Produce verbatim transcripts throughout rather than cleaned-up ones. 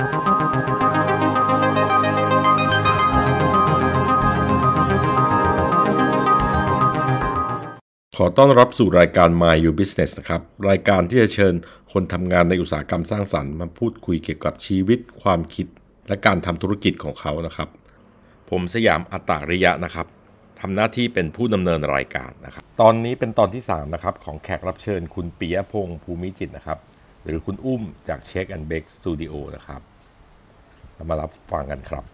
ขอต้อนรับสู่รายการ My y o u Business นะครับรายการที่จะเชิญคนทำงานในอุตสาหกรรมสร้างสรรค์มาพูดคุยเกี่ยวกับชีวิตความคิดและการทำธุรกิจของเขานะครับผมสยามอัตตริยะนะครับทำหน้าที่เป็นผู้ดำเนินรายการนะครับตอนนี้เป็นตอนที่สามนะครับของแขกรับเชิญคุณปิยพงษ์ภูมิจิตนะครับหรือคุณอุ้มจาก Check and Bake Studio นะครับมารับฟังกันครับ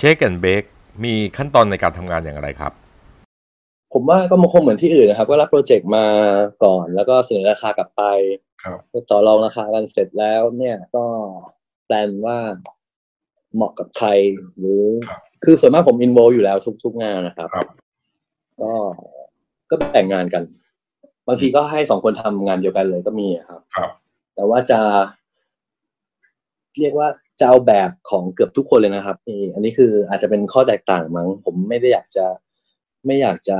Check and Bake มีขั้นตอนในการทำงานอย่างไรครับผมว่าก็มันคงเหมือนที่อื่นนะครับก็รับโปรเจกต์มาก่อนแล้วก็เสนอราคากลับไปต่อรองราคากันเสร็จแล้วเนี่ยก็แปลนว่าเหมาะกับใครหรือคือส่วนมากผมอินโวอยู่แล้วทุกๆงานนะครับก็ก็แบ่งงานกันบางทีก็ให้สองคนทำงานเดียวกันเลยก็มีครับแต่ว่าจะเรียกว่าจะเอาแบบของเกือบทุกคนเลยนะครับนี่อันนี้คืออาจจะเป็นข้อแตกต่างมั้งผมไม่ได้อยากจะไม่อยากจะ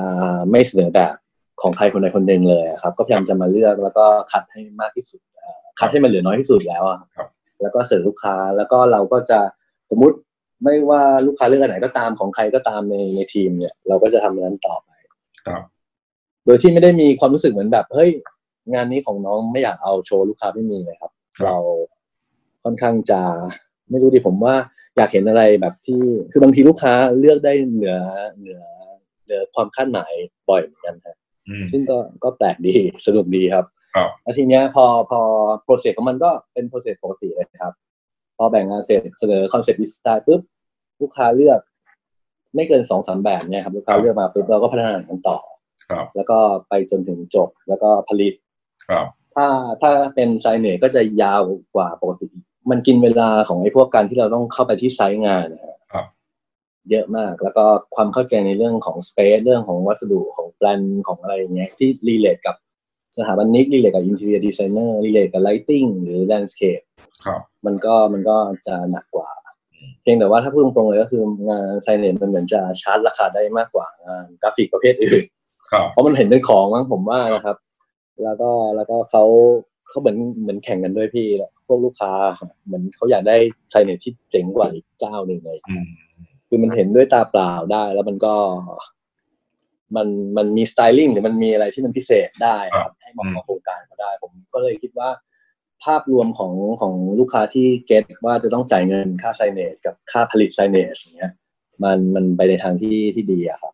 ไม่เสนอแบบของใครคนใดคนหนึ่งเลยครับก็พยายามจะมาเลือกแล้วก็คัดให้มากที่สุดคัดให้มันเหลือน้อยที่สุดแล้วครับแล้วก็เสิร์ฟลูกค้าแล้วก็เราก็จะสมมุติไม่ว่าลูกค้าเลือกอันไหนก็ตามของใครก็ตามในในทีมเนี่ยเราก็จะทำนั้นต่อไปครับโดยที่ไม่ได้มีความรู้สึกเหมือนแบบเฮ้ยงานนี้ของน้องไม่อยากเอาโชว์ลูกค้าไม่มีเลยครับเราค่อนข้างจะไม่รู้ดิผมว่าอยากเห็นอะไรแบบที่คือบางทีลูกค้าเลือกได้เหนือเหนือเหนือความคาดหมายบ่อยเหมือนกันครับซึ่งก็ก็แปลกดีสนุกดีครับแล้วทีเนี้ยพอพอโปรเซสของมันก็เป็นโปรเซสปกติเลยครับพอแบ่งงานเสร็จเสนอคอนเซ็ปต์ดีไซน์ปุ๊บลูกค้าเลือกไม่เกิน สองถึงสาม แบบเนี่ยครับลูกค้าเลือกมาปุ๊บเราก็พัฒนากันต่อแล้วก็ไปจนถึงจบแล้วก็ผลิตถ้าถ้าเป็นไซน์เนี่ยก็จะยาวกว่าปกติมันกินเวลาของไอ้พวกการที่เราต้องเข้าไปที่ไซต์งานนะครับเยอะมากแล้วก็ความเข้าใจในเรื่องของสเปซเรื่องของวัสดุของแปลนของอะไรอย่างเงี้ยที่รีเลทกับสถาปนิกรีเลทกับอินทีเรียดีไซเนอร์รีเลทกับไลท์ติ้งหรือแลนด์สเคปมันก็มันก็จะหนักกว่าเพียงแต่ว่าถ้าพูดตรงๆเลยก็คืองานไซเนตมันเหมือนจะชาร์จราคาได้มากกว่างานกราฟิกประเภทอื่นเพราะมันเห็นเป็นของมั้งผมว่านะครับแล้วก็แล้วก็เขาเขาเหมือนเหมือนแข่งกันด้วยพี่แล้วพวกลูกค้าเหมือนเขาอยากได้ไซเนตที่เจ๋งกว่าอีกเจ้าหนึ่งเลยคือมันเห็นด้วยตาเปล่าได้แล้วมันก็มันมันมีสไตลิ่งหรือมันมีอะไรที่มันพิเศษได้ครับให้เหมาะกับโครงการเขาได้ผมก็เลยคิดว่าภาพรวมของของลูกค้าที่เก็ตว่าจะต้องจ่ายเงินค่าไซเนตกับค่าผลิตไซเนตอย่างเงี้ยมันมันไปในทางที่ที่ดีอะครับ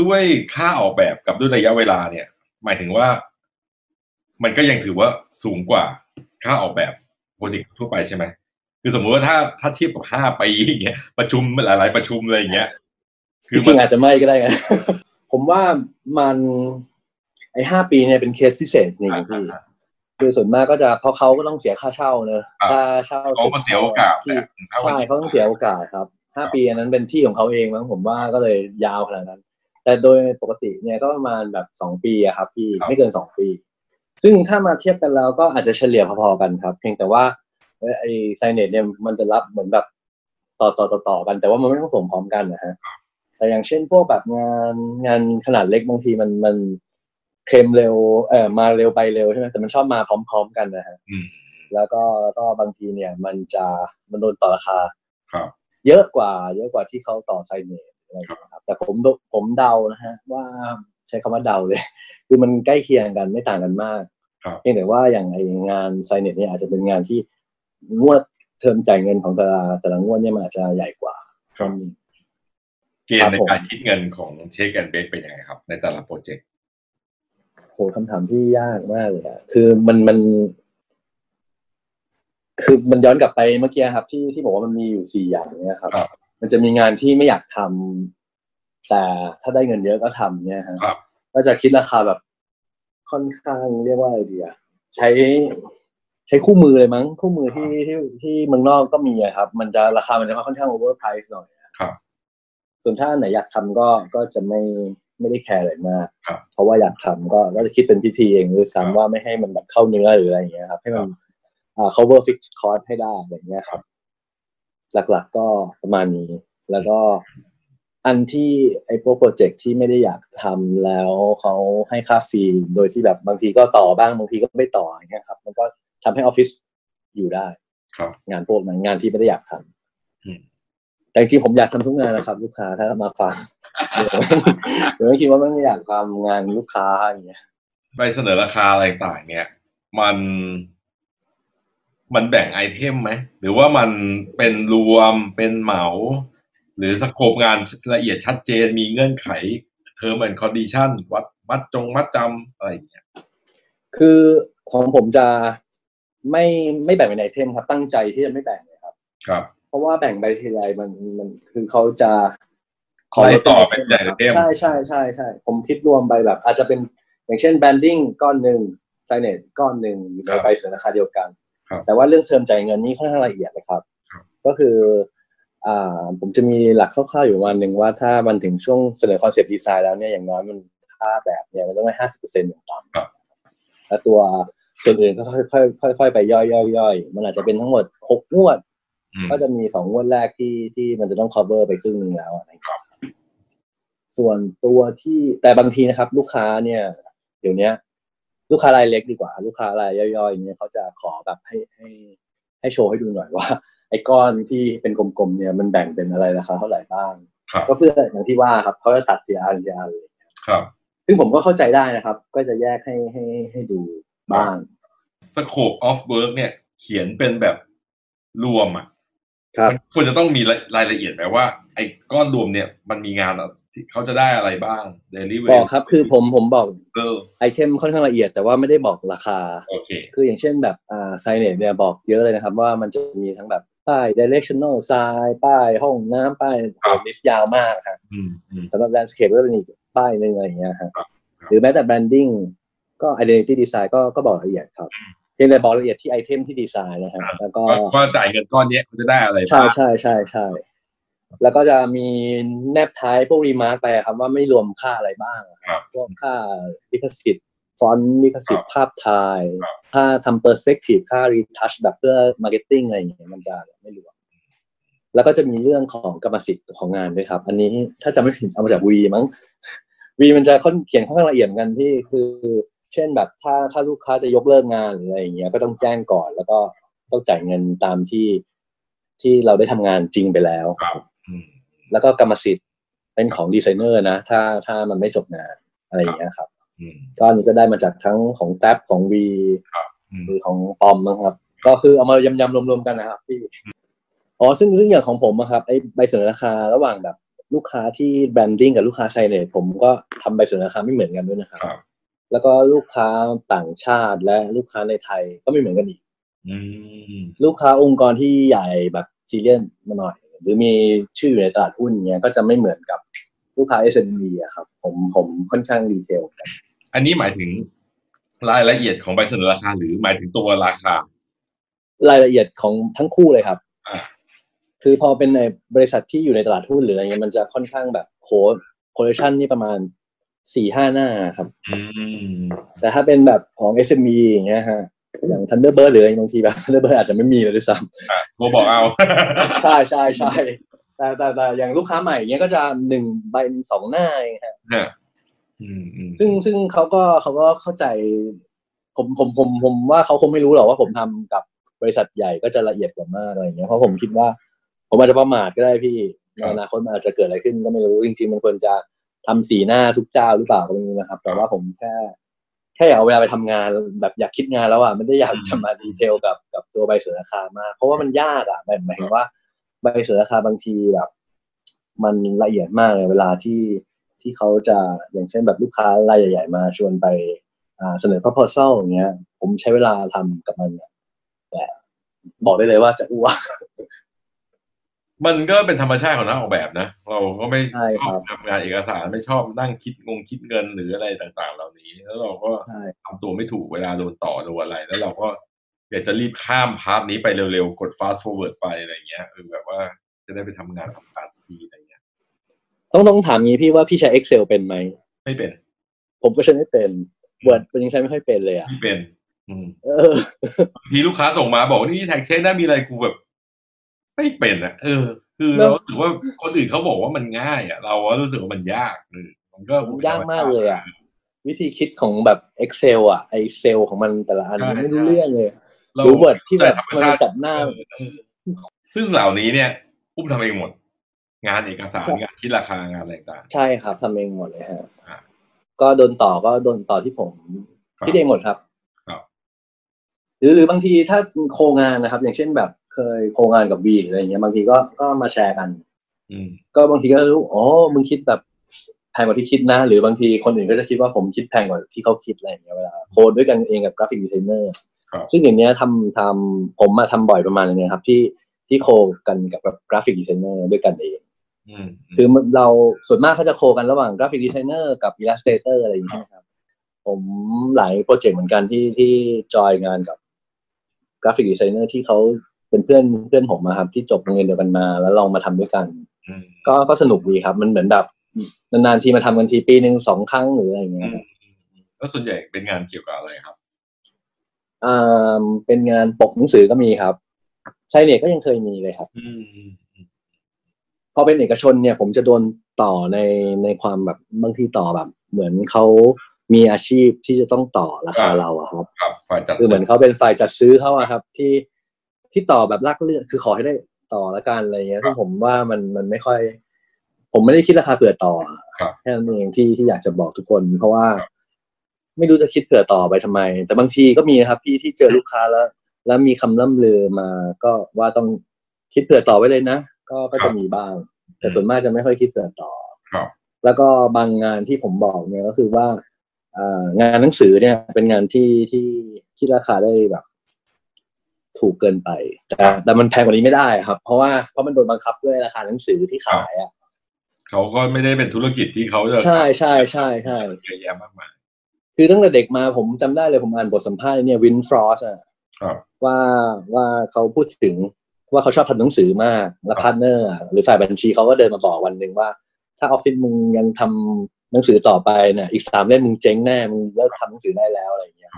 ด้วยค่าออกแบบกับด้วยระยะเวลาเนี่ยหมายถึงว่ามันก็ยังถือว่าสูงกว่าค่าออกแบบโปรเจกต์ทั่วไปใช่ไหมคือสมมติว่าถ้าถ้าเทียบกับห้าปีอย่างเงี้ยประชุมหลายๆประชุมอะไรอย่างเงี้ยคือจริงอาจจะไม่ก็ได้ไง ผมว่ามันไอ้ห้าปีเนี่ยเป็นเคสพิเศษจริงๆคือส่วนมากก็จะเพราะเขาก็ต้องเสียค่าเช่าเนอะค่าเช่าเขาก็เสียโอกาสที่ใช่เขาต้องเสียโอกาสครับห้าปีอันนั้นเป็นที่ของเขาเองมั้งผมว่าก็เลยยาวขนาดนั้นแต่โดยปกติเนี่ยก็ประมาณแบบสองปีอะครับพี่ไม่เกินสองปีซึ่งถ้ามาเทียบกันแล้วก็อาจจะเฉลี่ยพอๆกันครับเพียงแต่ว่าไอ้ไซเนตเนี่ยมันจะรับเหมือนแบบต่อต่อต่อต่อกันแต่ว่ามันไม่ต้องส่งพร้อมกันนะฮะแต่อย่างเช่นพวกแบบงานงานขนาดเล็กบางทีมันมันเคลมเร็วเอ่อมาเร็วไปเร็วใช่ไหมแต่มันชอบมาพร้อมๆกันนะฮะแล้วก็ก็บางทีเนี่ยมันจะมันโดนต่อราคาเยอะกว่าเยอะกว่าที่เขาต่อไซเนตอะไรครับแต่ผมผมเดานะฮะว่าใช้คำว่าเดาเลยคือมันใกล้เคียงกันไม่ต่างกันมากเพียงแต่ว่าอย่างไองานไซเนตเนี่ยอาจจะเป็นงานที่งวดเทอมจ่ายเงินของแต่ละแต่ละงวดเนี่ยมันอาจจะใหญ่กว่าครับเกณฑ์ในการคิดเงินของเช็คแอนด์เบคเป็นยังไงครับในแต่ละโปรเจกต์โหคำถามที่ยากมากเลยอ่ะคือมันมันคือมันย้อนกลับไปเมื่อกี้ครับที่ที่บอกว่ามันมีอยู่สี่อย่างเนี่ยครับมันจะมีงานที่ไม่อยากทำแต่ถ้าได้เงินเยอะก็ทำเนี่ยครับก็จะคิดราคาแบบค่อนข้างเรียกว่าอะไรดีอะใช้ใช้คู่มือเลยมั้งคู่มือที่ที่ที่เมืองนอกก็มีอะครับมันจะราคามันจะค่อนข้างโอเวอร์ไพรส์หน่อยครับส่วนถ้าไหนอยากทำก็ก็จะไม่ไม่ได้แคร์อะไรมากเพราะว่าอยากทำก็ก็จะคิดเป็นพิธีเองด้วยซ้ำว่าไม่ให้มันแบบเข้าเนื้อหรืออะไรอย่างเงี้ยครับให้มันอ่า cover fixed cost ให้ได้อย่างเงี้ยครับหลักๆ ก็ประมาณนี้แล้วก็ อันที่ไอ้พวกโปรเจกต์ที่ไม่ได้อยากทำแล้วเขาให้ค่าฟรีโดยที่แบบบางทีก็ต่อบ้างบางทีก็ไม่ต่ออย่างเงี้ยครับมันก็ทำให้ออฟฟิศอยู่ได้ครับงานพวกนั้นงานที่ไม่ได้อยากทำแต่จริงผมอยากทำทุกงานนะครับลูกค้าถ้ามาฟังเดี๋ยวคิดว่าไม่อยากทำงานลูกค้าอย่างเงี้ยไปเสนอราคาอะไรต่างเงี้ยมันมันแบ่งไอเทมไหมหรือว่ามันเป็นรวมเป็นเหมาหรือสโคปงานละเอียดชัดเจนมีเงื่อนไขเทอร์มแอนด์คอนดิชั่นวัดมัดจงมัดจำอะไรอย่างเงี้ยคือของผมจะไม่ไม่แบ่งเป็นไอเทมครับตั้งใจที่จะไม่แบ่งเลยครับครับเพราะว่าแบ่งไปทีไรมันมันคือเขาจะขอต่อเป็นไอเทมใช่ใช่ใช่ใช่ผมคิดรวมไปแบบอาจจะเป็นอย่างเช่นแบรนดิ้งก้อนหนึ่งไซเนตก้อนหนึ่งอยู่ในใบเสนอราคาเดียวกันแต่ว่าเรื่องเทอมจ่ายเงินนี่ค่อนข้างละเอียดนะครับก็คืออ่าผมจะมีหลักคร่าวๆอยู่วันหนึ่งว่าถ้ามันถึงช่วงเสนอคอนเซปต์ดีไซน์แล้วเนี่ยอย่างน้อยมันค่าแบบเนี่ยมันต้องได้ห้าสิบเปอร์เซ็นต์อย่างต่ำแล้วตัวส่วนอื่นก็ค่อยๆค่อยๆไปย่อยๆมันอาจจะเป็นทั้งหมดหกงวดก็จะมีสองงวดแรกที่ที่มันจะต้อง cover ไปครึ่งนึงแล้วนะครับส่วนตัวที่แต่บางทีนะครับลูกค้าเนี่ยเดี๋ยวนี้ลูกค้ารายเล็กดีกว่าลูกค้ารายย่อยๆเนี่ยเขาจะขอแบบให้ให้ให้โชว์ให้ดูหน่อยว่าไอ้ก้อนที่เป็นกลมๆเนี่ยมันแบ่งเป็นอะไรราคาเท่าไหร่บ้างก็เพื่ออย่างที่ว่าครับเขาจะตัดเทียร์เทียร์เลยครับซึ่งผมก็เข้าใจได้นะครับก็จะแยกให้ให้ให้ดูบ้าง Scope of Work เนี่ยเขียนเป็นแบบรวมอ่ะครับควรจะต้องมีรายละเอียดไหมว่าไอ้ก้อนรวมเนี่ยมันมีงานเขาจะได้อะไรบ้าง Daily Wage บอกครับคือผมผมบอกไอเทมค่อนข้างละเอียดแต่ว่าไม่ได้บอกราคา okay. คืออย่างเช่นแบบอ่าไซเนตเนี่ยบอกเยอะเลยนะครับว่ามันจะมีทั้งแบบป้าย directional sign ป้ายห้องน้ำป้ายลิสต์ยาวมากครับสำหรับ landscape ก็เป็นอีกป้ายหนึ่งอะไรอย่างเงี้ยครับหรือแม้แต่ branding ก็ identity design ก็ก็บอกละเอียดครับเพียงแต่บอกละเอียดที่ไอเทมที่ดีไซน์นะครับแล้วก็ก็จ่ายเงินก้อนนี้เขาจะได้อะไรใช่ใช่ใช่ใช่แล้วก็จะมีแนบท้ายพวกรีมาร์คไปครับว่าไม่รวมค่าอะไรบ้างครับพวกค่าลิขสิทธิ์ฟอนต์ลิขสิทธิ์ภาพถ่ายค่าทำเปอร์สเปกทีฟค่ารีทัชแบบเพื่อมาร์เก็ตติ้งอะไรอย่างเงี้ยมันจะไม่รวมแล้วก็จะมีเรื่องของกรรมสิทธิ์ของงานด้วยครับอันนี้ถ้าจำไม่ผิดเอามาจากวีมั้งวีมันจะเขียนค่อนข้างละเอียดกันที่คือเช่นแบบถ้าถ้าลูกค้าจะยกเลิกงานหรืออะไรอย่างเงี้ยก็ต้องแจ้งก่อนแล้วก็ต้องจ่ายเงินตามที่ที่เราได้ทำงานจริงไปแล้วแล้วก็กรรมสิทธิ์เป็นของดีไซเนอร์นะถ้าถ้ามันไม่จบงานอะไรอย่างเงี้ยครับก็นี้ก็ได้มาจากทั้งของแท็บของวีหรือของปอมนะครับก็คือเอามายำๆรวมๆกันนะครับพี่อ๋อซึ่งเรื่องอย่างของผมนะครับไอ้ใบเสนอราคาระหว่างแบบลูกค้าที่แบรนดิ้งกับลูกค้าไซเนตผมก็ทำใบเสนอราคาไม่เหมือนกันด้วยนะครับแล้วก็ลูกค้าต่างชาติและลูกค้าในไทยก็ไม่เหมือนกันอีกลูกค้าองค์กรที่ใหญ่แบบซีเรียสมาหน่อยหรือมีชื่ออยู่ในตลาดหุ้นเงี้ยก็จะไม่เหมือนกับลูกค้า เอส เอ็ม อี อะครับผมผมค่อนข้างดีเทลกันอันนี้หมายถึงรายละเอียดของใบเสนอราคาหรือหมายถึงตัวราคารายละเอียดของทั้งคู่เลยครับคือพอเป็นในบริษัทที่อยู่ในตลาดหุ้นหรืออะไรเงี้ยมันจะค่อนข้างแบบโค้ดโคเลชั่นนี่ประมาณ สี่ห้า หน้าครับแต่ถ้าเป็นแบบของ เอส เอ็ม อี อย่างเงี้ยฮะอย่าง Thunderbird หรืออะไรบางทีแบบ Thunderbird อาจจะไม่มีเลยด้วยซ้ำผมบอกเอาใช่ใช่ใช่แต่แต่อย่างลูกค้าใหม่เงี้ยก็จะหนึ่งใบสองหน้าเองฮะเนี่ยซึ่งซึ่งเขาก็เขาก็เข้าใจผมผมผมผมว่าเขาคงไม่รู้หรอกว่าผมทำกับบริษัทใหญ่ก็จะละเอียดกว่ามากอะไรอย่างเงี้ยเพราะผมคิดว่าผมอาจจะประมาทก็ได้พี่ในอนาคตมันอาจจะเกิดอะไรขึ้นก็ไม่รู้จริงๆมันควรจะทำสีหน้าทุกเจ้าหรือเปล่าก็ไม่รู้นะครับแต่ว่าผมแค่แค่อยากเอาเวลาไปทำงานแบบอยากคิดงานแล้วอ่ะไม่ได้อยากจะมาดีเทลกับกับตัวใบเสนอราคามากเพราะว่ามันยากอ่ะหมายถึงว่าใบเสนอราคาบางทีแบบมันละเอียดมากเลยเวลาที่ที่เขาจะอย่างเช่นแบบลูกค้ารายใหญ่ๆมาชวนไปอ่าเสนอ proposal อย่างเงี้ยผมใช้เวลาทำกับมันแต่บอกได้เลยว่าจะอ้วกมันก็เป็นธรรมชาติของนักออกแบบนะเราก็ไม่ชอบทำงานเอกสารไม่ชอบนั่งคิดงงคิดเงินหรืออะไรต่างๆเหล่านี้แล้วเราก็ทำตัวไม่ถูกเวลาโดนต่อโดนอะไรแล้วเราก็อยากจะรีบข้ามพาร์ทนี้ไปเร็วๆกด fast forward ไปอะไรเงี้ยคือแบบว่าจะได้ไปทำงานทำการสักทีอะไรเงี้ยต้องต้องถามงี้พี่ว่าพี่ใช้ Excel เป็นไหมไม่เป็นผมก็ใช้ไม่เป็น Word เป็นยังใช้ไม่ค่อยเป็นเลยอ่ะไม่เป็นเออทีลูกค้าส่งมาบอกว่านี่แท็กเชนได้มีอะไรกูแบบไม่เป็นอ่ะเออ คือเราถือว่าคนอื่นเขาบอกว่ามันง่ายอ่ะเรารู้สึกว่ามันยากเลยมันก็ยากมากเลยอ่ะวิธีคิดของแบบ Excel อ่ะไอเซลของมันแต่ละอันมันไม่รู้เรื่องเลยรูเบิร์ตที่แบบมันจับหน้าซึ่งเหล่านี้เนี่ยอุ้มทำเองหมดงานเอกสารงานคิดราคางานอะไรต่างใช่ครับทำเองหมดเลยฮะก็โดนต่อก็โดนต่อที่ผมคิดเองหมดครับหรือหรือบางทีถ้าโครงงานนะครับอย่างเช่นแบบเคยโครงงานกับบีอะไรอย่างเงี้ยบางทีก็ก็มาแชร์กันก็บางทีก็รู้อ๋อมึงคิดแบบแพงกว่าที่คิดนะหรือบางทีคนอื่นก็จะคิดว่าผมคิดแพงกว่าที่เขาคิดอะไรอย่างเงี้ยเวลาโคดด้วยกันเองกับกราฟิกดีไซเนอร์ซึ่งอย่างเนี้ยทำทำผมมาทำบ่อยประมาณนี้ครับที่ที่โคกันกับกราฟิกดีไซเนอร์ด้วยกันเองคือเราส่วนมากเขาจะโคกันระหว่างกราฟิกดีไซเนอร์กับอิลลัสเตเตอร์อะไรอย่างเงี้ยครับผมหลายโปรเจกต์เหมือนกันที่ที่จอยงานกับกราฟิกดีไซเนอร์ที่เขาเป็นเพื่อนเพื่อนผมมาครับที่จบโรงเรียนเดียวกันมาแล้วลองมาทำด้วยกันก็ก็สนุกดีครับมันเหมือนแบบนานๆทีมาทำกันทีปีหนึ่งสองครั้งหรืออะไรอย่างเงี้ยแล้วส่วนใหญ่เป็นงานเกี่ยวกับอะไรครับอ่าเป็นงานปกหนังสือก็มีครับไซเน็ตก็ยังเคยมีเลยครับพอเป็นเอกชนเนี่ยผมจะโดนต่อในในความแบบบางทีต่อแบบเหมือนเขามีอาชีพที่จะต้องต่อราคาเราอะครับคือเหมือนเขาเป็นฝ่ายจัดซื้อเขาอะครับที่ที่ต่อแบบลากเลือดคือขอให้ได้ต่อละกันอะไรเงี้ยที่ผมว่ามันมันไม่ค่อยผมไม่ได้คิดราคาเผื่อต่อแค่นั้นเองที่ที่อยากจะบอกทุกคนเพราะว่าไม่รู้จะคิดเผื่อต่อไปทำไมแต่บางทีก็มีนะครับพี่ที่เจอลูกค้าแล้วแล้วมีคำล่ำลือมาก็ว่าต้องคิดเผื่อต่อไว้เลยนะก็ก็จะมีบ้างแต่ส่วนมากจะไม่ค่อยคิดเผื่อต่อแล้วก็บางงานที่ผมบอกเนี่ยก็คือว่างานหนังสือเนี่ยเป็นงานที่ที่คิดราคาได้แบบถูกเกินไปแต่แต่มันแพงกว่านี้ไม่ได้ครับเพราะว่าเพราะมันโดนบังคับด้วยราคาหนังสือที่ขายอ่ะเขาก็ไม่ได้เป็นธุรกิจที่เขาจะใช่ใช่ใช่ใช่เยอะแยะมากมายคือตั้งแต่เด็กมาผมจำได้เลยผมอ่านบทสัมภาษณ์เนี่ยวินฟรอสอ่ะว่าว่าเขาพูดถึงว่าเขาชอบทำหนังสือมากและพาร์ทเนอร์หรือฝ่ายบัญชีเขาก็เดินมาบอกวันหนึ่งว่าถ้าออฟฟิศมึงยังทำหนังสือต่อไปเนี่ยอีกสามเล่มมึงเจ๊งแน่มึงเลิกทำหนังสือได้แล้วอะไรอย่างเงี้ย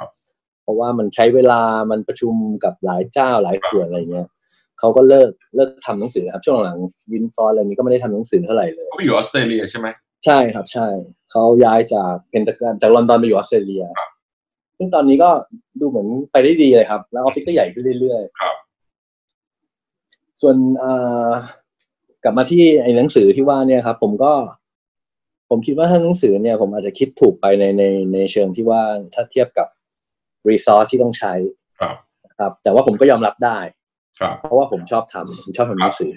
เพราะว่ามันใช้เวลามันประชุมกับหลายเจ้าหลายส่วนอะไรเงี้ยเขาก็เลิกเลิกทำหนังสือครับช่วงหลังวินฟอร์อะไรนี้ก็ไม่ได้ทำหนังสือเท่าไหร่เลยเขาอยู่ออสเตรเลียใช่ไหมใช่ครับใช่เขาย้ายจากเพนตาแกรมจากลอนดอนไปอยู่ออสเตรเลียซึ่งตอนนี้ก็ดูเหมือนไปได้ดีเลยครับแล้วออฟฟิศก็ใหญ่ขึ้นเรื่อยๆส่วนกลับมาที่ไอ้หนังสือที่ว่าเนี่ยครับผมก็ผมคิดว่าถ้าหนังสือเนี่ยผมอาจจะคิดถูกไปในในในเชิงที่ว่าถ้าเทียบกับรีซอสที่ต้องใช้ครับแต่ว่าผมก็ยอมรับได้เพราะว่าผมชอบทำผมชอบทำหนังสือ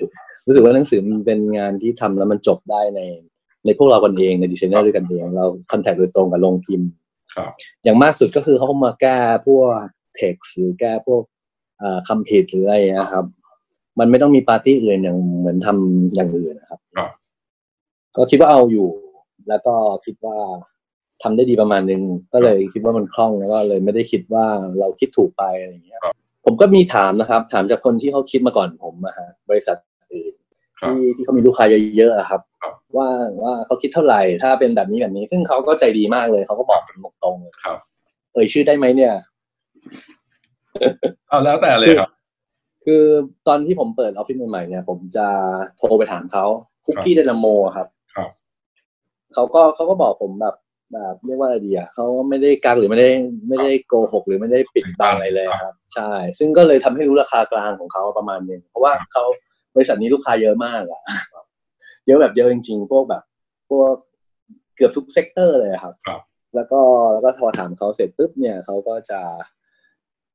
รู้สึกว่าหนังสือมันเป็นงานที่ทำแล้วมันจบได้ในในพวกเรากันเองในดีไซเนอร์ด้วยกันเองเราคอนแทคโดยตรงกับโรงพิมพ์อย่างมากสุดก็คือเขามาแก้พวกเท็กซ์หรือแก้พวกคำผิดหรืออะไรนะครับมันไม่ต้องมีปาร์ตี้อื่นอย่างเหมือนทำอย่างอื่นนะครับก็คิดว่าเอาอยู่แล้วก็คิดว่าทำได้ดีประมาณนึงก็เลยคิดว่ามันคล่องแล้วก็เลยไม่ได้คิดว่าเราคิดถูกไปอะไรอย่างเงี้ยผมก็มีถามนะครับถามจากคนที่เขาคิดมาก่อนผมนะฮะบริษัทอื่นที่ที่เขามีลูกค้าเยอะๆครับว่าว่าเขาคิดเท่าไหร่ถ้าเป็นแบบนี้แบบนี้ซึ่งเขาก็ใจดีมากเลยเขาก็บอกผมตรงๆเลยครับเอ่ยชื่อได้ไหมเนี่ยเอาแล้วแต่เลยครับคือตอนที่ผมเปิดออฟฟิศใหม่ๆเนี่ยผมจะโทรไปถามเขาคุกกี้เดนโมครับเขาก็เขาก็บอกผมแบบแบบเรียกว่าอะไรดีอ่ะเขาไม่ได้กักหรือไม่ได้ไม่ได้โกหกหรือไม่ได้ปิดบังอะไรเลยครับใช่ซึ่งก็เลยทำให้รู้ราคากลางของเขาประมาณนึงเพราะว่าเขาบริษัทนี้ลูกค้าเยอะมากอะเยอะแบบเยอะจริงๆพวกแบบพวกเกือบทุกเซกเตอร์เลยครับแล้วก็แล้วก็พอถามเขาเสร็จปุ๊บเนี่ยเขาก็จะ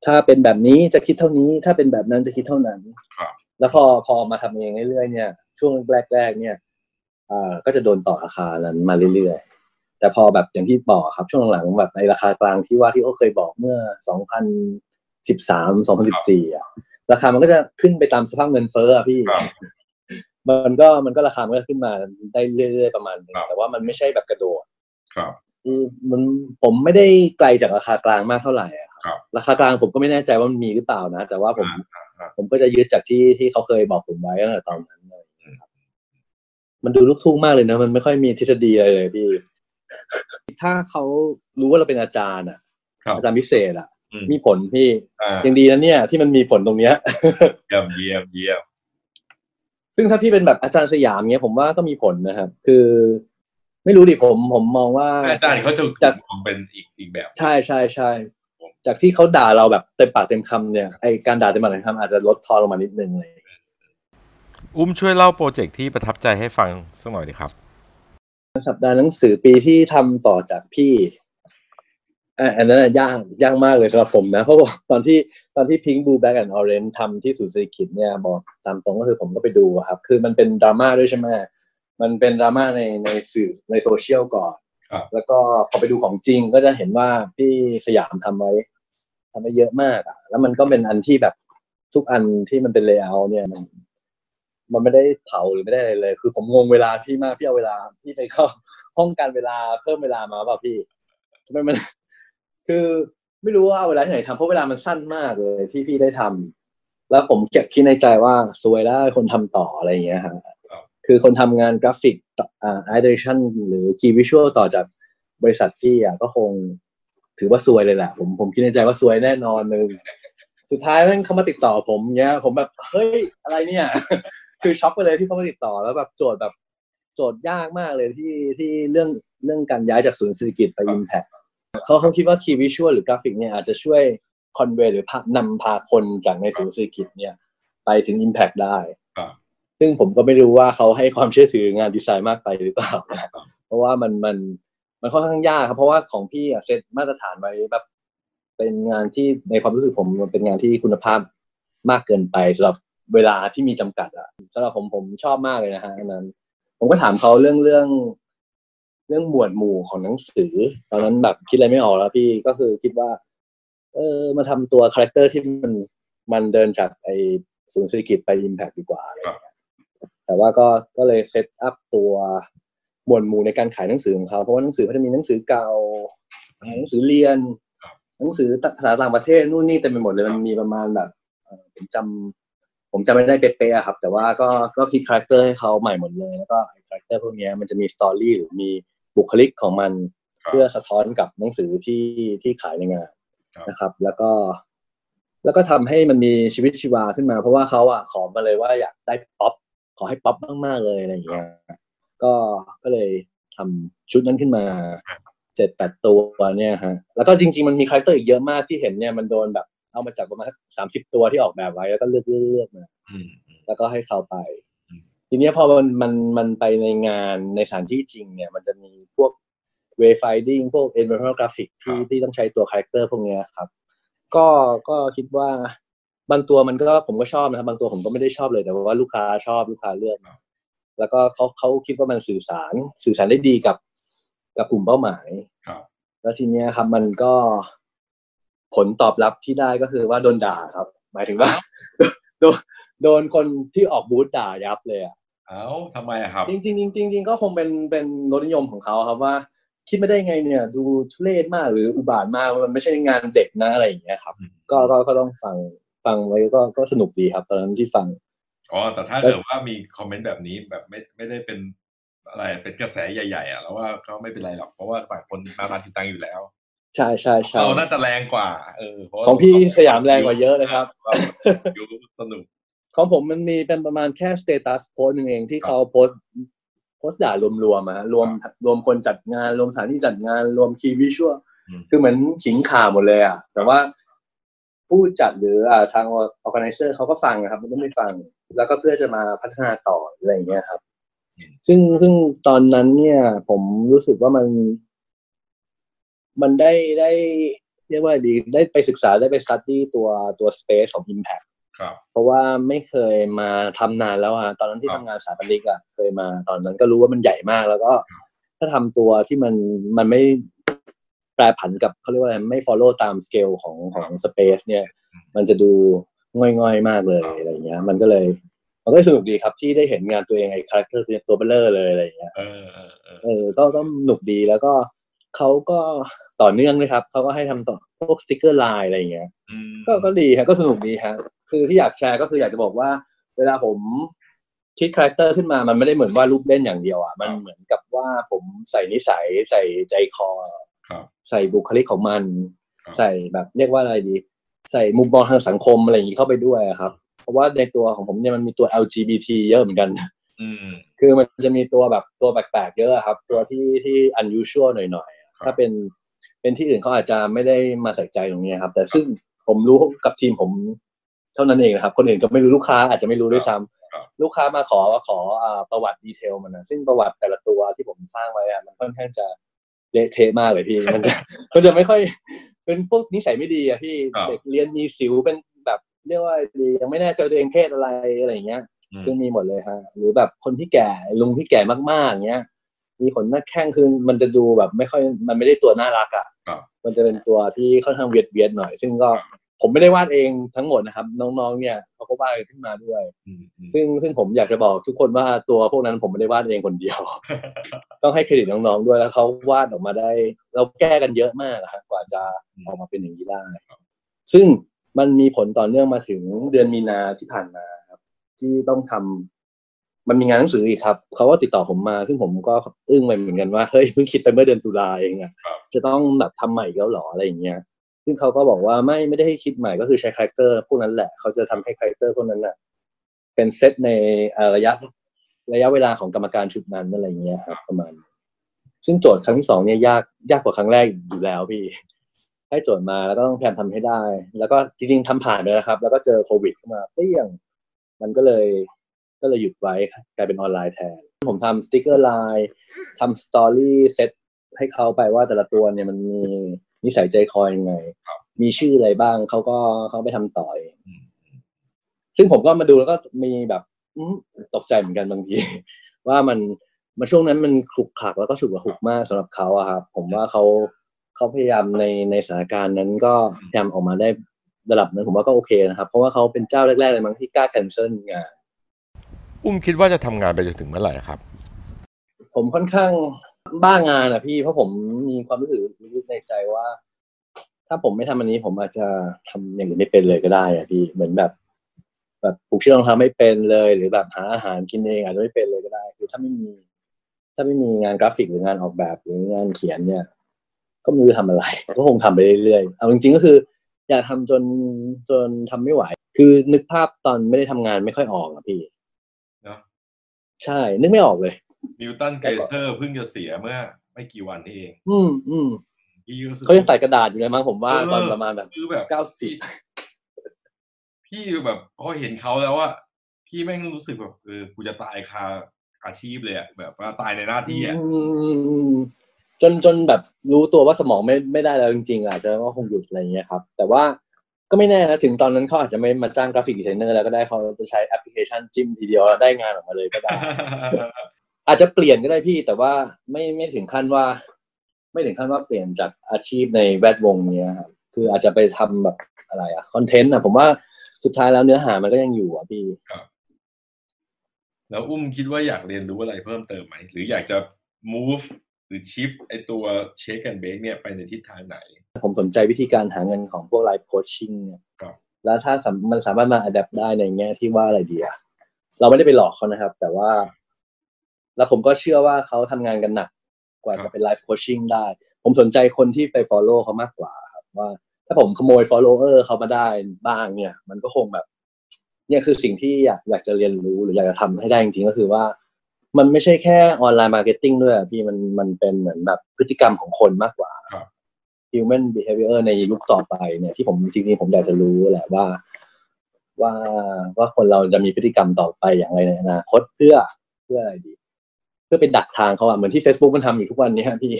ถ้าเป็นแบบนี้จะคิดเท่านี้ถ้าเป็นแบบนั้นจะคิดเท่านั้นแล้วพอพอมาทำเองเรื่อยๆเนี่ยช่วงแรกๆเนี่ยอ่าก็จะโดนต่อราคานั้นมาเรื่อยๆแต่พอแบบอย่างที่บอกครับช่วงหลังๆแบบในราคากลางที่ว่าที่เขาเคยบอกเมื่อสองพันสิบสามสองพันสิบสี่อ่ะราคามันก็จะขึ้นไปตามสภาพเงินเฟ้ออ่ะพี่มันก็มันก็ราคามันก็ขึ้นมาได้เรื่อยๆประมาณนึงแต่ว่ามันไม่ใช่แบบกระโดดครับมันผมไม่ได้ไกลจากราคากลางมากเท่าไหร่อ่ะราคากลางผมก็ไม่แน่ใจว่ามันมีหรือเปล่านะแต่ว่าผมผมก็จะยึดจากที่ที่เขาเคยบอกผมไว้ตั้งแต่ตอนนั้นเลยมันดูลูกทุ่งมากเลยนะมันไม่ค่อยมีทฤษฎีอะไรเลยพี่ถ้าเขารู้ว่าเราเป็นอาจารย์อ่ะอาจารย์พิเศษอ่ะมีผลพี่ยังดีนะเนี่ยที่มันมีผลตรงเนี้ยเยี่ยมเยี่ยมเยี่ยม ซึ่งถ้าพี่เป็นแบบอาจารย์สยามเงี้ยผมว่าก็มีผลนะครับคือไม่รู้ดิผมผมมองว่าอาจารย์เขาถูกจัดมองเป็นอีกอีกแบบใช่ใช่ใช่จากที่เขาด่าเราแบบเต็มปากเต็มคำเนี่ยไอการด่าเต็มปากเต็มคำอาจจะลดทอนลงมานิดนึงเลยอุ้มช่วยเล่าโปรเจกต์ที่ประทับใจให้ฟังสักหน่อยดีครับสัปดาห์หนังสือปีที่ทำต่อจากพี่อันนั้นยากยากมากเลยสำหรับผมนะเพราะว่าตอนที่ตอนที่ Pink Blue Black and Orange ทำที่ศูนย์เศรษฐกิจเนี่ยบอกตามตรงก็คือผมก็ไปดูครับคือมันเป็นดราม่าด้วยใช่ไหมมันเป็นดราม่าในในสื่อในโซเชียลก่อนแล้วก็พอไปดูของจริงก็จะเห็นว่าพี่สยามทำไว้ทำไว้เยอะมากแล้วมันก็เป็นอันที่แบบทุกอันที่มันเป็นเลเยอร์เนี่ยมันมันไม่ได้เผาหรือไม่ได้อะไรเลยคือผมงงเวลาพี่มากพี่เอาเวลาพี่ไปเข้าห้องการเวลาเพิ่มเวลามาเปล่าพี่ทำไมมันคือไม่รู้ว่าเวลาไหนทำเพราะเวลามันสั้นมากเลยที่พี่ได้ทำแล้วผมเก็บคิดในใจว่าสวยแล้วคนทำต่ออะไรอย่างเงี้ยครับคือคนทำงานกราฟิกอ่าไอเดเรชั่นหรือคีย์วิชวลต่อจากบริษัทพี่อ่ะก็คงถือว่าซวยเลยแหละผมผมคิดในใจว่าซวยแน่นอนเลยสุดท้ายแม่งเขามาติดต่อผมเงี้ยผมแบบเฮ้ยอะไรเนี่ยคือช็อกไปเลยที่เขามาติดต่อแล้วแบบโจทย์แบบโจทย์ยากมากเลยที่ที่เรื่องเรื่องการย้ายจากศูนย์เศรษฐกิจไป Impact เขาเขาคิดว่าคีย์วิชวลหรือกราฟิกเนี่ยอาจจะช่วยคอนเวย์หรือนำพาคนจากในศูนย์เศรษฐกิจเนี่ยไปถึง Impact ได้ซึ่งผมก็ไม่รู้ว่าเขาให้ความเชื่อถืองานดีไซน์มากไปหรือเปล่าเพราะว่ามันมันมันค่อนข้างยากครับเพราะว่าของพี่เซตมาตรฐานไว้แบบเป็นงานที่ในความรู้สึกผมมันเป็นงานที่คุณภาพมากเกินไปสำหรับเวลาที่มีจำกัดอะสำหรับผมผมชอบมากเลยนะฮะนั้นผมก็ถามเขาเรื่องเรื่องเรื่องหมวดหมู่ของหนังสือตอนนั้นแบบคิดอะไรไม่ออกแล้วพี่ก็คือคิดว่าเออมาทำตัวคาแรคเตอร์ที่มันมันเดินจากไอศูนย์เศรษฐกิจไป Impact ดีกว่าแต่ว่าก็ก็เลยเซตอัพตัวหมวดหมู่ในการขายหนังสือของเขาเพราะว่าหนังสือเขาจะมีหนังสือเก่าหนังสือเรียนหนังสือภาษาต่างประเทศนู่นนี่เต็มไปหมดเลยมันมีประมาณแบบผมจำผมจำไม่ได้เป๊ะๆครับแต่ว่าก็ก็คิดคาแรคเตอร์ให้เขาใหม่หมดเลยแล้วก็คาแรคเตอร์พวกนี้มันจะมีสตอรี่หรือมีบุคลิกของมันเพื่อสะท้อนกับหนังสือที่ที่ขายในงานนะครับแล้วก็แล้วก็ทำให้มันมีชีวิตชีวาขึ้นมาเพราะว่าเขาอ่ะขอมาเลยว่าอยากได้ป๊อปขอให้ป๊อปมากๆเลยอะไรอย่างเงี้ยก็ก็เลยทำชุดนั้นขึ้นมา เจ็ดแปด ตัวเนี่ยฮะแล้วก็จริงๆมันมีคาแรคเตอร์อีกเยอะมากที่เห็นเนี่ยมันโดนแบบเอามาจากประมาณสามสิบตัวที่ออกแบบไว้แล้วก็เลือกๆมาแล้วก็ให้เขาไปทีนี้พอมันมันมันไปในงานในสถานที่จริงเนี่ยมันจะมีพวก wayfinding พวก environmental graphic ที่ที่ต้องใช้ตัวคาแรคเตอร์พวกเนี้ยครับก็ก็คิดว่าบางตัวมันก็ผมก็ชอบนะครับบางตัวผมก็ไม่ได้ชอบเลยแต่ว่าลูกค้าชอบลูกค้าเลือกแล้วก็เขาเขาคิดว่ามันสื่อสารสื่อสารได้ดีกับกับกลุ่มเป้าหมายแล้วทีเนี้ยครับมันก็ผลตอบรับที่ได้ก็คือว่าโดนด่าครับหมายถึงว่าโดนโดนคนที่ออกบูธด่ายับเลยอ่ะเอ้าทำไมครับจริงจริงจริงจริงก็คงเป็นเป็นรสนิยมของเขาครับว่าคิดไม่ได้ไงเนี่ยดูทุเรศมากหรืออุบาทมากมันไม่ใช่งานเด็กนะอะไรอย่างเงี้ยครับก็ก็ก็ต้องฟังฟังไว้ก็ก็สนุกดีครับตอนนั้นที่ฟังอ๋อแต่ถ้าเกิดว่ามีคอมเมนต์แบบนี้แบบไม่ไม่ได้เป็นอะไรเป็นกระแสใหญ่ๆอ่ะแล้วว่าก็ไม่เป็นไรหรอกเพราะว่าต่างคนมามาจิตตังอยู่แล้วใช่ใช่ใช่เราน่าจะแรงกว่าเออของพี่สยามแรงกว่าเยอะเลยครับอยู่สนุกของผมมันมีเป็นประมาณแค่สเตตัสโพสหนึ่งเองที่เขาโพสโพสด่ารวมๆอะรวมรวมคนจัดงานรวมสถานที่จัดงานรวมคีย์วิชวลคือเหมือนขิงข่าวหมดเลยอะแต่ว่าผู้จัดหรือทาง organizer เขาก็ฟังนะครับมันก็ไม่ฟังแล้วก็เพื่อจะมาพัฒนาต่ออะไรอย่างเงี้ยครับซึ่งซึ่งตอนนั้นเนี่ยผมรู้สึกว่ามันมันได้ได้เรียกว่าดีได้ไปศึกษาได้ไป study ตัวตัว space ของ Impact ครับเพราะว่าไม่เคยมาทำนานแล้วอ่ะตอนนั้นที่ทำงานสายบันทึกอ่ะเคยมาตอนนั้นก็รู้ว่ามันใหญ่มากแล้วก็ถ้าทำตัวที่มันมันไม่แปรผันกับเขาเรียกว่าอะไรไม่ follow ตามสเกลของของ space เนี่ยมันจะดูง่อยๆมากเลยอะไรเงี้ยมันก็เลยมันก็สนุกดีครับที่ได้เห็นงานตัวเองไอ้คาแรคเตอร์ตัวตัวเบลเลอร์เลยอะไรเงี้ยเออเออก็ก็สนุกดีแล้วก็เขาก็ต่อเนื่องเลยครับเขาก็ให้ทำต่อพวกสติ๊กเกอร์ไลน์อะไรเงี้ยก็ก็ดีฮะก็สนุกดีฮะคือที่อยากแชร์ก็คืออยากจะบอกว่าเวลาผมคิดคาแรคเตอร์ขึ้นมามันไม่ได้เหมือนว่ารูปเล่นอย่างเดียวอ่ะมันเหมือนกับว่าผมใส่นิสัยใส่ใจคอใส่บุคลิกของมันใส่แบบเรียกว่าอะไรดีใส่มุมมองทางสังคมอะไรอย่างนี้เข้าไปด้วยครับ เพราะว่าในตัวของผมเนี่ยมันมีตัว แอล จี บี ที เยอะเหมือนกันคือมันจะมีตัวแบบตัวแปลกๆเยอะครับตัวที่ที่ unusual หน่อยๆถ้าเป็นเป็นที่อื่นเขาอาจจะไม่ได้มาใส่ใจตรงนี้ครับแต่ซึ่งผมรู้กับทีมผมเท่านั้นเองนะครับคนอื่นก็ไม่รู้ลูกค้าอาจจะไม่รู้ด้วยซ้ำลูกค้ามาขอว่าขอประวัติดีเทลมันนะซึ่งประวัติแต่ละตัวที่ผมสร้างไว้อะมันค่อนข้างจะเละเทะมากเลยพี่มันจะมันจะไม่ค่อยเป็นพวกนิสัยไม่ดีอะพี่เด็กเรียนมีสิวเป็นแบบเรียกว่าดียังไม่แน่ใจตัวเองเพศอะไรอะไรอย่างเงี้ยคือมีหมดเลยฮะหรือแบบคนที่แก่ลุงที่แก่มากๆอย่างเงี้ยมีขนหน้าแข้งคือมันจะดูแบบไม่ค่อยมันไม่ได้ตัวน่ารักอะมันจะเป็นตัวที่ค่อนข้างเวียดเวียดหน่อยซึ่งก็ผมไม่ได้วาดเองทั้งหมดนะครับน้องๆเนี่ยเขาก็วาดขึ้นมาด้วยซึ่งซึ่งผมอยากจะบอกทุกคนว่าตัวพวกนั้นผมไม่ได้วาดเองคนเดียว ต้องให้เครดิตน้องๆด้วยแล้วเขาวาดออกมาได้เราแก้กันเยอะมากนะครับกว่าจะออกมาเป็นอย่างนี้ได้ซึ่งมันมีผลต่อเนื่องมาถึงเดือนมีนาที่ผ่านมาครับที่ต้องทำมันมีงานหนังสืออีกครับเขาก็ติดต่อผมมาซึ่งผมก็อึ้งไปเหมือนกันว่าเฮ้ยเพิ่งคิดไปเมื่อเดือนตุลาเองอะจะต้องแบบทำใหม่แล้วหรออะไรอย่างเงี้ยซึ่งเขาก็บอกว่าไม่ไม่ได้ให้คิดใหม่ก็คือใช้คาแรคเตอร์พวกนั้นแหละเขาจะทำให้คาแรคเตอร์พวกนั้นน่ะเป็นเซตในระยะระยะเวลาของกรรมการชุดนั้นอะไรเงี้ยครับประมาณซึ่งโจทย์ครั้งที่สองเนี่ยยากยากกว่าครั้งแรกอยู่แล้วพี่ให้โจทย์มาแล้วก็ต้องพยายามทำให้ได้แล้วก็จริงๆทำผ่านเลยนะครับแล้วก็เจอโควิดเข้ามาเปรี้ยงมันก็เลยก็เลยหยุดไว้กลายเป็นออนไลน์แทนผมทำสติ๊กเกอร์ไลน์ทำสตอรี่เซตให้เขาไปว่าแต่ละตัวเนี่ยมันมีนิสัยใจคอยังไงมีชื่ออะไรบ้างเขาก็เขาไปทำต่อเองซึ่งผมก็มาดูแล้วก็มีแบบตกใจเหมือนกันบางทีว่ามันมาช่วงนั้นมันขลุกขลักแล้วก็ฉุกละหุกมากสำหรับเขาอะครับผมว่าเขาเขาพยายามในในสถานการณ์นั้นก็พยายามออกมาได้ระดับนั้นผมว่าก็โอเคนะครับเพราะว่าเขาเป็นเจ้าแรกๆเลยมั้งที่กล้าแคนเซิลงานอุ้มคิดว่าจะทำงานไปจนถึงเมื่อไหร่ครับผมค่อนข้างบ้างานอ่ะพี่เพราะผมมีความรู้สึกลึกในใจว่าถ้าผมไม่ทำอันนี้ผมอาจจะทำอย่างอื่นไม่เป็นเลยก็ได้อ่ะพี่เหมือนแบบแบบปลูกชีวิตของเราไม่เป็นเลยหรือแบบหาอาหารกินเองอาจจะไม่เป็นเลยก็ได้คือถ้าไม่มีถ้าไม่มีงานกราฟิกหรืองานออกแบบหรืองานเขียนเนี่ยก็ไม่รู้ทำอะไรก็คงทำไปเรื่อยๆเอาจริงๆก็คืออยากทำจนจนทำไม่ไหวคือนึกภาพตอนไม่ได้ทำงานไม่ค่อยออกอ่ะพี่เนาะใช่นึกไม่ออกเลยนิวตันไกเซอร์เพิ่งจะเสียเมื่อไม่กี่วันนี่เองอืมอืมเขายังใส่กระดาษอยู่เลยมั้งผมว่าตอนประมาณแบบเก้าสิบพี่แบบพอเห็นเขาแล้วว่าพี่แม่งรู้สึกแบบเออกูจะตายคาอาชีพเลยอะแบบว่าตายในหน้าที่อะจนจนแบบรู้ตัวว่าสมองไม่ไม่ได้แล้วจริงๆอาจจะว่าคงหยุดอะไรอย่างเงี้ยครับแต่ว่าก็ไม่แน่นะถึงตอนนั้นเขาอาจจะไม่มาจ้างกราฟิกดีไซเนอร์แล้วก็ได้เขาจะใช้แอปพลิเคชันจิ้มทีเดียวแล้วได้งานออกมาเลยก็ได้อาจจะเปลี่ยนก็ได้พี่แต่ว่าไม่ไม่ถึงขั้นว่าไม่ถึงขั้นว่าเปลี่ยนจากอาชีพในแวดวงเนี้ยครับคืออาจจะไปทำแบบอะไรอะคอนเทนต์อะผมว่าสุดท้ายแล้วเนื้อหามันก็ยังอยู่อะพี่ครับแล้วอุ้มคิดว่าอยากเรียนรู้อะไรเพิ่มเติมไหมหรืออยากจะ move หรือ shift ไอตัว Check and Bake เนี่ยไปในทิศทางไหนผมสนใจวิธีการหาเงินของพวก Life Coaching เนี่ยแล้วถ้ามันสามารถมา adapt ได้ในแง่ที่ว่าอะไรดีอะเราไม่ได้ไปหลอกเขานะครับแต่ว่าแล้วผมก็เชื่อว่าเขาทำงานกันหนักกว่าจะเป็นไลฟ์โคชชิ่งได้ผมสนใจคนที่ไป follow เขามากกว่าครับว่าถ้าผมขโมย follower เขามาได้บ้างเนี่ยมันก็คงแบบเนี่ยคือสิ่งที่อยากอยากจะเรียนรู้หรืออยากจะทำให้ได้จริงๆก็คือว่ามันไม่ใช่แค่ออนไลน์มาร์เก็ตติ้งด้วยพี่มันมันเป็นเหมือนแบบพฤติกรรมของคนมากกว่า human behavior ในยุคต่อไปเนี่ยที่ผมจริงๆผมอยากจะรู้แหละว่าว่าว่าคนเราจะมีพฤติกรรมต่อไปอย่างไรในอนาคตเพื่อเพื่ออะไรดีเพื่อเป็นดักทางเขาอะเหมือนที่ Facebook มันทำอยู่ทุกวันนี้พี่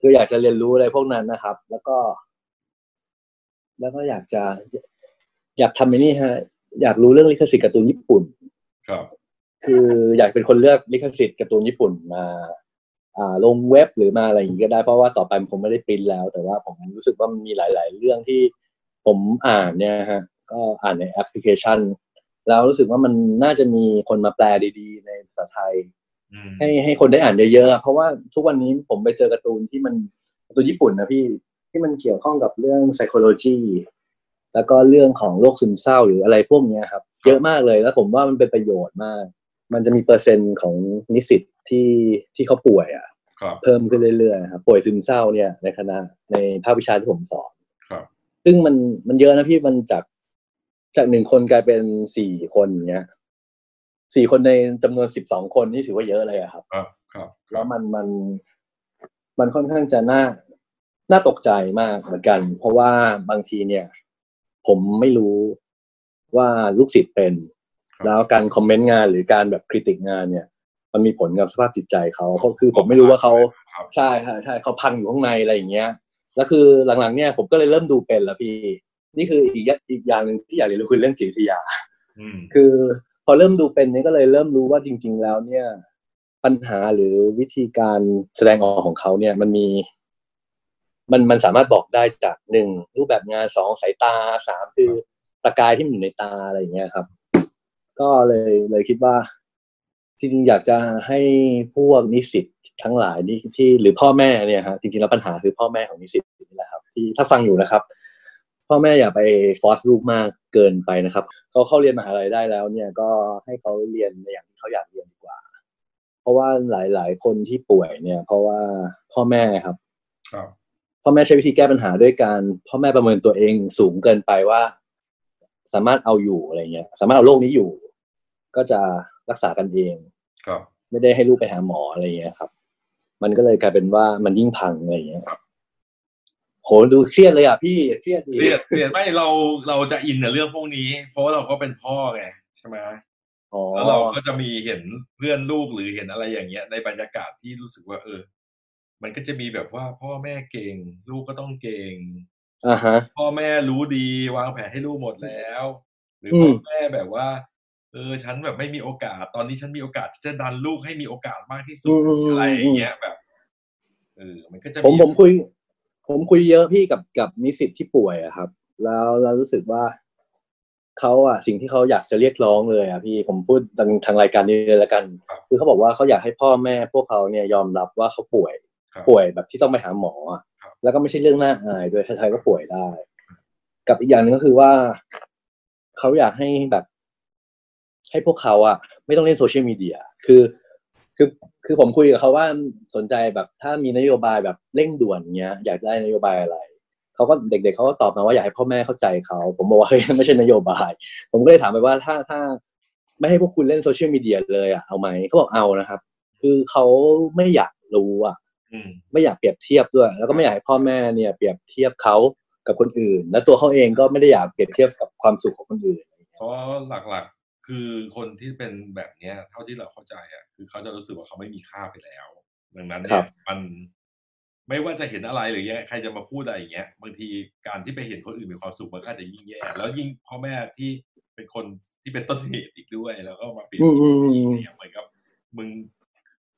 คืออยากจะเรียนรู้อะไรพวกนั้นนะครับแล้วก็แล้วก็อยากจะอยากทำไอ้นี่ฮะอยากรู้เรื่องลิขสิทธิ์การ์ตูนญี่ปุ่นครับคืออยากเป็นคนเลือกลิขสิทธิ์การ์ตูนญี่ปุ่นมาอ่าลงเว็บหรือมาอะไรอย่างนี้ก็ได้เพราะว่าต่อไปผมไม่ได้ปริ้นแล้วแต่ว่าผมรู้สึกว่ามันมีหลายๆเรื่องที่ผมอ่านเนี่ยฮะก็อ่านในแอปพลิเคชันแล้วรู้สึกว่ามันน่าจะมีคนมาแปลดีๆในภาษาไทยให้ให้คนได้อ่านเยอะๆเพราะว่าทุกวันนี้ผมไปเจอการ์ตูนที่มันการ์ตูนญี่ปุ่นนะพี่ที่มันเกี่ยวข้องกับเรื่อง psychology แล้วก็เรื่องของโรคซึมเศร้าหรืออะไรพวกนี้ครับเยอะมากเลยแล้วผมว่ามันเป็นประโยชน์มากมันจะมีเปอร์เซ็นต์ของนิสิตที่ที่เขาป่วยอ่ะเพิ่มขึ้นเรื่อยๆครับป่วยซึมเศร้าเนี่ยในคณะในภาควิชาที่ผมสอนซึ่งมันมันเยอะนะพี่มันจาก จากหนึ่งคนกลายเป็นสี่คนเงี้ยสี่คนในจำนวนสิบสองคนนี่ถือว่าเยอะเลยอะครับครับแล้วมันมันมันค่อนข้างจะน่าน่าตกใจมากเหมือนกันเพราะว่าบางทีเนี่ยผมไม่รู้ว่าลูกศิษย์เป็นแล้วการคอมเมนต์งานหรือการแบบคริติกงานเนี่ยมันมีผลกับสภาพจิตใจเขาเพราะคือผมไม่รู้ว่าเขาใช่ใช่ใช่เขาพังอยู่ข้างในอะไรอย่างเงี้ยแล้วคือหลังๆเนี่ยผมก็เลยเริ่มดูเป็นแล้วพี่นี่คืออีกอีกอย่างหนึ่งที่อยากเรียนรู้คือเรื่องจิตวิทยาคือพอเริ่มดูเป็นนี่ก็เลยเริ่มรู้ว่าจริงๆแล้วเนี่ยปัญหาหรือวิธีการแสดงออกของเขาเนี่ยมันมีมันมันสามารถบอกได้จากหนึ่งรูปแบบงานสองสายตาสามคือประกายที่มันอยู่ในตาอะไรอย่างเงี้ยครับก็เลยเลยคิดว่าจริงๆอยากจะให้พวกนิสิตทั้งหลายนี่ที่หรือพ่อแม่เนี่ยฮะจริงๆแล้วปัญหาคือพ่อแม่ของนิสิตนี่แหละครับที่ถ้าฟังอยู่นะครับพ่อแม่อย่าไปฟอร์สลูกมากเกินไปนะครับเขาเข้าเรียนมหาลัยได้แล้วเนี่ยก็ให้เขาเรียนในอย่างที่เขาอยากเรียนดีกว่าเพราะว่าหลายๆคนที่ป่วยเนี่ยเพราะว่าพ่อแม่ครับพ่อแม่ใช้วิธีแก้ปัญหาด้วยการพ่อแม่ประเมินตัวเองสูงเกินไปว่าสามารถเอาอยู่อะไรเงี้ยสามารถเอาโรคนี้อยู่ก็จะรักษากันเองครับไม่ได้ให้ลูกไปหาหมออะไรเงี้ยครับมันก็เลยกลายเป็นว่ามันยิ่งพังอะไรเงี้ยโหดูเครียดเลยอ่ะพี่เครียดเครียดเครียดไม่เราเราจะอินในเรื่องพวกนี้เพราะเราก็เป็นพ่อไงใช่ไหมแล้วเราก็จะมีเห็นเพื่อนลูกหรือเห็นอะไรอย่างเงี้ยในบรรยากาศที่รู้สึกว่าเออมันก็จะมีแบบว่าพ่อแม่เก่งลูกก็ต้องเก่งอ่าฮะพ่อแม่รู้ดีวางแผนให้ลูกหมดแล้วหรือพ่อแม่แบบว่าเออฉันแบบไม่มีโอกาสตอนนี้ฉันมีโอกาสจะดันลูกให้มีโอกาสมากที่สุดอะไรอย่างเงี้ยแบบเออมันก็จะผมผมคุยผมคุยเยอะพี่กับกับนิสิตที่ป่วยอะครับแล้วเรารู้สึกว่าเขาอะสิ่งที่เขาอยากจะเรียกร้องเลยอะพี่ผมพูดทางทางรายการนี้เลยละกันคือเขาบอกว่าเขาอยากให้พ่อแม่พวกเขาเนี่ยยอมรับว่าเขาป่วยป่วยแบบที่ต้องไปหาหมอแล้วก็ไม่ใช่เรื่องน่าอายด้วยใครๆก็ป่วยได้กับอีกอย่างนึงก็คือว่าเขาอยากให้แบบให้พวกเขาอะไม่ต้องเล่นโซเชียลมีเดียคือคือคือผมคุยกับเขาว่าสนใจแบบถ้ามีนโยบายแบบเร่งด่วนเงี้ยอยากได้นโยบายอะไรเขาก็เด็กๆ เ, เขาก็ตอบมาว่าอยากให้พ่อแม่เข้าใจเขาผมบอกว่าเฮ้ยไม่ใช่นโยบายผมก็เลยถามไปว่าถ้าถ้าไม่ให้พวกคุณเล่นโซเชียลมีเดียเลยอะเอาไหมเขาบอกเอานะครับคือเขาไม่อยากรู้อะไม่อยากเปรียบเทียบด้วยแล้วก็ไม่อยากให้พ่อแม่เนี่ยเปรียบเทียบเขากับคนอื่นและตัวเขาเองก็ไม่ได้อยากเปรียบเทียบกับความสุขของคนอื่นเพราะหลักๆคือคนที่เป็นแบบเนี้ยเท่าที่เราเข้าใจอ่ะคือเขาจะรู้สึกว่าเขาไม่มีค่าไปแล้วดังนั้นเนี่ยมันไม่ว่าจะเห็นอะไรหรือยังใครจะมาพูดอะไรอย่างเงี้ยบางทีการที่ไปเห็นคนอื่นมีความสุขมันก็จะยิ่งแย่แล้วยิ่งพ่อแม่ที่เป็นคนที่เป็นต้นเหตุอีกด้วยแล้วก็มาเปรียบเทียบเหมือนกับมึง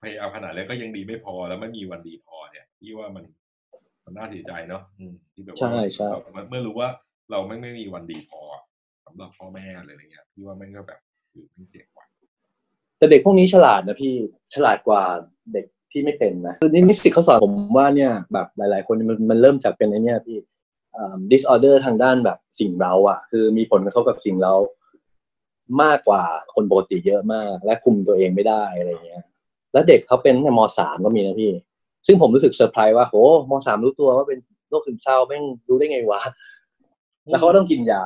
พยายามขนาดแล้วก็ยังดีไม่พอแล้วไม่มีวันดีพอเนี่ยที่ว่ามันมันน่าเสียใจเนาะที่แบบว่าเมื่อรู้ว่าเราไม่ไม่มีวันดีพอสำหรับพ่อแม่อะไรอย่างเงี้ยที่ว่าแม่ก็แบบคือมันเจ็บกว่าแต่เด็กพวกนี้ฉลาดนะพี่ฉลาดกว่าเด็กที่ไม่เป็นนะคือนิสิตเขาสอนผมว่าเนี่ยแบบหลายๆคนมันมันเริ่มจากเป็นไอ้เนี่ยพี่อ่า disorder ทางด้านแบบสิ่งเร้าอ่ะคือมีผลกระทบกับสิ่งเร้ามากกว่าคนปกติเยอะมากและคุมตัวเองไม่ได้อะไรเงี้ยแล้วเด็กเขาเป็นม.สาม ก็มีนะพี่ซึ่งผมรู้สึกเซอร์ไพรส์ว่าโหม.สาม รู้ตัวว่าเป็นโรคซึมเศร้าแม่งรู้ได้ไงวะแล้วเขาต้องกินยา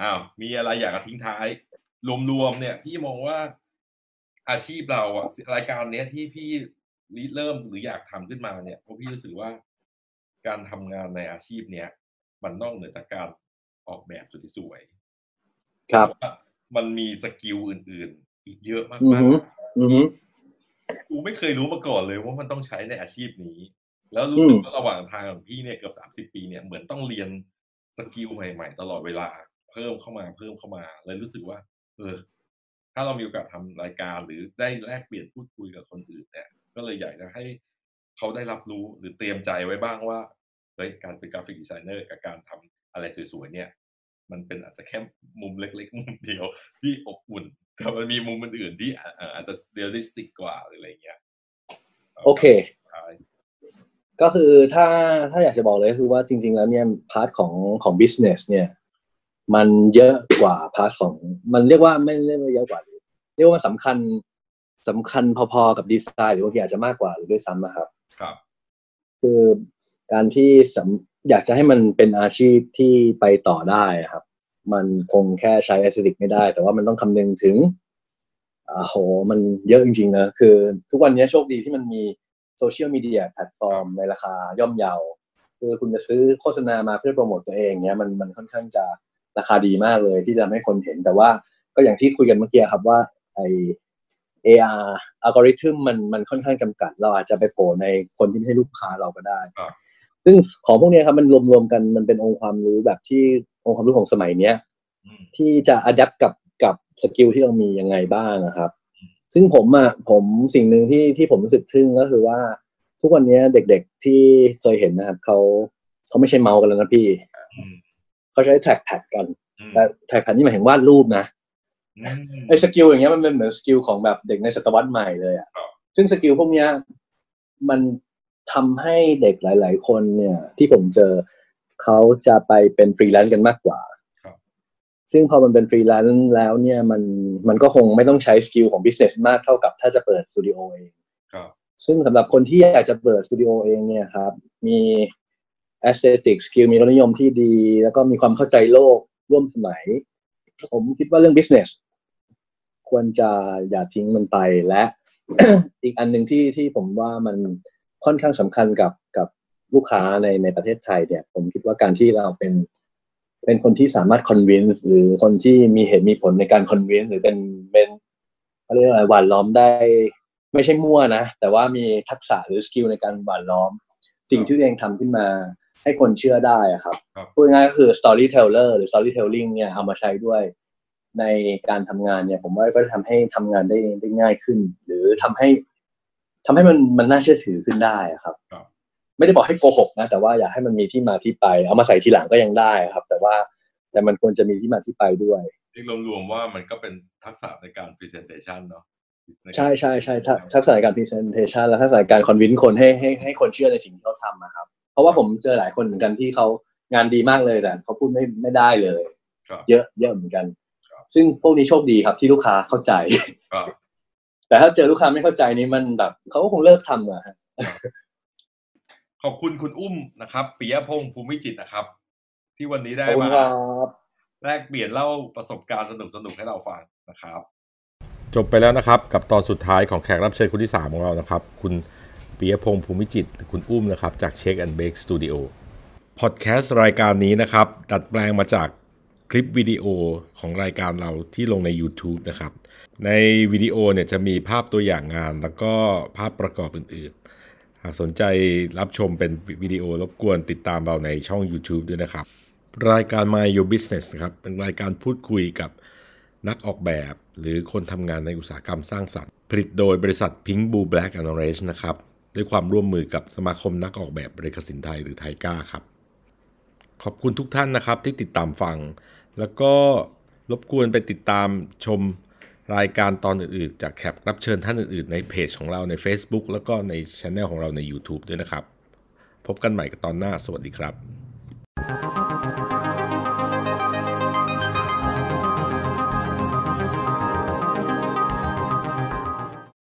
อ้าวมีอะไรอยากจะทิ้งท้ายรวมๆเนี่ยพี่มองว่าอาชีพเราอะรายการเนี้ยที่พี่เริ่มหรืออยากทำขึ้นมาเนี่ยเพราะพี่รู้สึกว่าการทำงานในอาชีพเนี้ยมันนอกเหนือจากการออกแบบสวยๆครับมันมีสกิลอื่นๆอีกเยอะมากๆกูไม่เคยรู้มาก่อนเลยว่ามันต้องใช้ในอาชีพนี้แล้วรู้สึกว่าระหว่างทางของพี่เนี่ยเกือบสามสิบปีเนี่ยเหมือนต้องเรียนสกิลใหม่ๆตลอดเวลาเพิ่มเข้ามาเพิ่มเข้ามาเลยรู้สึกว่าเออถ้าเรามีโอกาสทำรายการหรือได้แลกเปลี่ยนพูดคุยกับคนอื่นเนี่ยก็เลยอยากจะให้เขาได้รับรู้หรือเตรียมใจไว้บ้างว่าเฮ้ยการเป็นกราฟิกดีไซเนอร์กับการทำอะไรสวยๆเนี่ยมันเป็นอาจจะแค่มุมเล็กๆมุมเดียวที่อบอุ่นแต่มันมีมุมอื่นที่อาจจะเรียลลิสติกกว่าหรืออะไรเงี้ยโอเคก็คือถ้าถ้าอยากจะบอกเลยคือว่าจริงๆแล้วเนี่ยพาร์ทของของบิสเนสเนี่ยมันเยอะกว่าพาร์ทของมันเรียกว่าไม่เรียกว่าเยอะกว่าเรียกว่าสำคัญสำคัญพอๆกับดีไซน์หรือบางทีอาจจะมากกว่าหรือด้วยซ้ำนะครับครับคือการที่อยากจะให้มันเป็นอาชีพที่ไปต่อได้ครับ มันคงแค่ใช้แอสเซติกไม่ได้แต่ว่ามันต้องคำนึงถึงโอ้โหมันเยอะจริงๆนะคือทุกวันนี้โชคดีที่มันมีโซเชียลมีเดียแพลตฟอร์มในราคาย่อมเยาคือคุณจะซื้อโฆษณามาเพื่อโปรโมทตัวเองเนี้ยมันมันค่อนข้างจะราคาดีมากเลยที่จะทำให้คนเห็นแต่ว่าก็อย่างที่คุยกันเมื่อกี้ครับว่าไอ เอ อาร์ อัลกอริทึมมันมันค่อนข้างจำกัดเราอาจจะไปโผล่ในคนที่ไม่ใช่ลูกค้าเราก็ได้ซึ่งของพวกนี้ครับมันรวมๆกันมันเป็นองค์ความรู้แบบที่องค์ความรู้ของสมัยเนี้ยที่จะอัดแอปกับกับสกิลที่เรามียังไงบ้างนะครับซึ่งผมอ่ะผมสิ่งหนึ่งที่ที่ผมรู้สึกทึ่งก็คือว่าทุกวันนี้เด็กๆที่เคยเห็นนะครับเขาเขาไม่ใช่เมาส์กันแล้วนะพี่เขาใช้แท็กแพดกันแต่แท็กแพดนี่หมายถึงวาดรูปนะไอ้สกิลอย่างเงี้ยมันเป็นเหมือนสกิลของแบบเด็กในศตวรรษใหม่เลยอ่ะซึ่งสกิลพวกเนี้ยมันทำให้เด็กหลายๆคนเนี่ยที่ผมเจอเขาจะไปเป็นฟรีแลนซ์กันมากกว่าซึ่งพอมันเป็นฟรีแลนซ์แล้วเนี่ยมันมันก็คงไม่ต้องใช้สกิลของบิสเนสมากเท่ากับถ้าจะเปิดสตูดิโอเองซึ่งสำหรับคนที่อยากจะเปิดสตูดิโอเองเนี่ยครับมีแอสเธติกสกิลมีรสนิยมที่ดีแล้วก็มีความเข้าใจโลกร่วมสมัยผมคิดว่าเรื่องบิสเนสควรจะอย่าทิ้งมันไปและ อีกอันหนึ่งที่ที่ผมว่ามันค่อนข้างสำคัญกับกับลูกค้าในในประเทศไทยเนี่ยผมคิดว่าการที่เราเป็นเป็นคนที่สามารถ convince หรือคนที่มีเหตุมีผลในการ convince หรือเป็นเป็นเขาเรียกอะไรหว่านล้อมได้ไม่ใช่มั่วนะแต่ว่ามีทักษะหรือสกิลในการหว่านล้อมสิ่งที่ตัวเองทำขึ้นมาให้คนเชื่อได้อะครับพูดง่ายก็คือ storyteller หรือ storytelling เนี่ยเอามาใช้ด้วยในการทำงานเนี่ยผมว่าก็จะทำให้ทำงานได้ได้ง่ายขึ้นหรือทำให้ทำให้มันมันน่าเชื่อถือขึ้นได้ครับไม่ได้บอกให้โกหกนะแต่ว่าอยากให้มันมีที่มาที่ไปเอามาใส่ทีหลังก็ยังได้ครับแต่ว่าแต่มันควรจะมีที่มาที่ไปด้วยเรียกรวมๆว่ามันก็เป็นทักษะในการ presentation เนาะใช่ใช่ใช่ทักษะในการ presentation และทักษะการ convince คนให้ให้ให้คนเชื่อในสิ่งที่เขาทำนะครับเพราะว่าผมเจอหลายคนเหมือนกันที่เขางานดีมากเลยแต่เขาพูดไม่ไม่ได้เลยเยอะเยอะเหมือนกันซึ่งพวกนี้โชคดีครับที่ลูกค้าเข้าใจแต่ถ้าเจอลูกค้าไม่เข้าใจนี่มันแบบเขาก็คงเลิกทำอะขอบคุณคุณอุ้มนะครับปิยะพงษ์ภูมิจิตนะครับที่วันนี้ได้มาแลกเปลี่ยนเล่าประสบการณ์สนุกๆให้เราฟังนะครับจบไปแล้วนะครับกับตอนสุดท้ายของแขกรับเชิญคนที่สามของเรานะครับคุณปิยะพงษ์ภูมิจิตคุณอุ้มนะครับจาก Check and Bake Studio พอดแคสต์รายการนี้นะครับดัดแปลงมาจากคลิปวิดีโอของรายการเราที่ลงใน YouTube นะครับในวิดีโอเนี่ยจะมีภาพตัวอย่างงานแล้วก็ภาพประกอบอื่นๆหากสนใจรับชมเป็นวิดีโอรบกวนติดตามเราในช่อง YouTube ด้วยนะครับรายการ My y o u Business ครับเป็นรายการพูดคุยกับนักออกแบบหรือคนทำงานในอุตสาหกรรมสร้างสรรค์ผลิตโดยบริษัท Pink Blue Black and Orange นะครับด้วยความร่วมมือกับสมาคมนักออกแบบเรขสินไทยหรือไทก้าครับขอบคุณทุกท่านนะครับที่ติดตามฟังแล้วก็รบกวนไปติดตามชมรายการตอนอื่นๆจากแขกรับเชิญท่านอื่นๆในเพจของเราใน Facebook แล้วก็ใน Channel ของเราใน YouTube ด้วยนะครับพบกันใหม่กับตอนหน้าสวัสดีครับ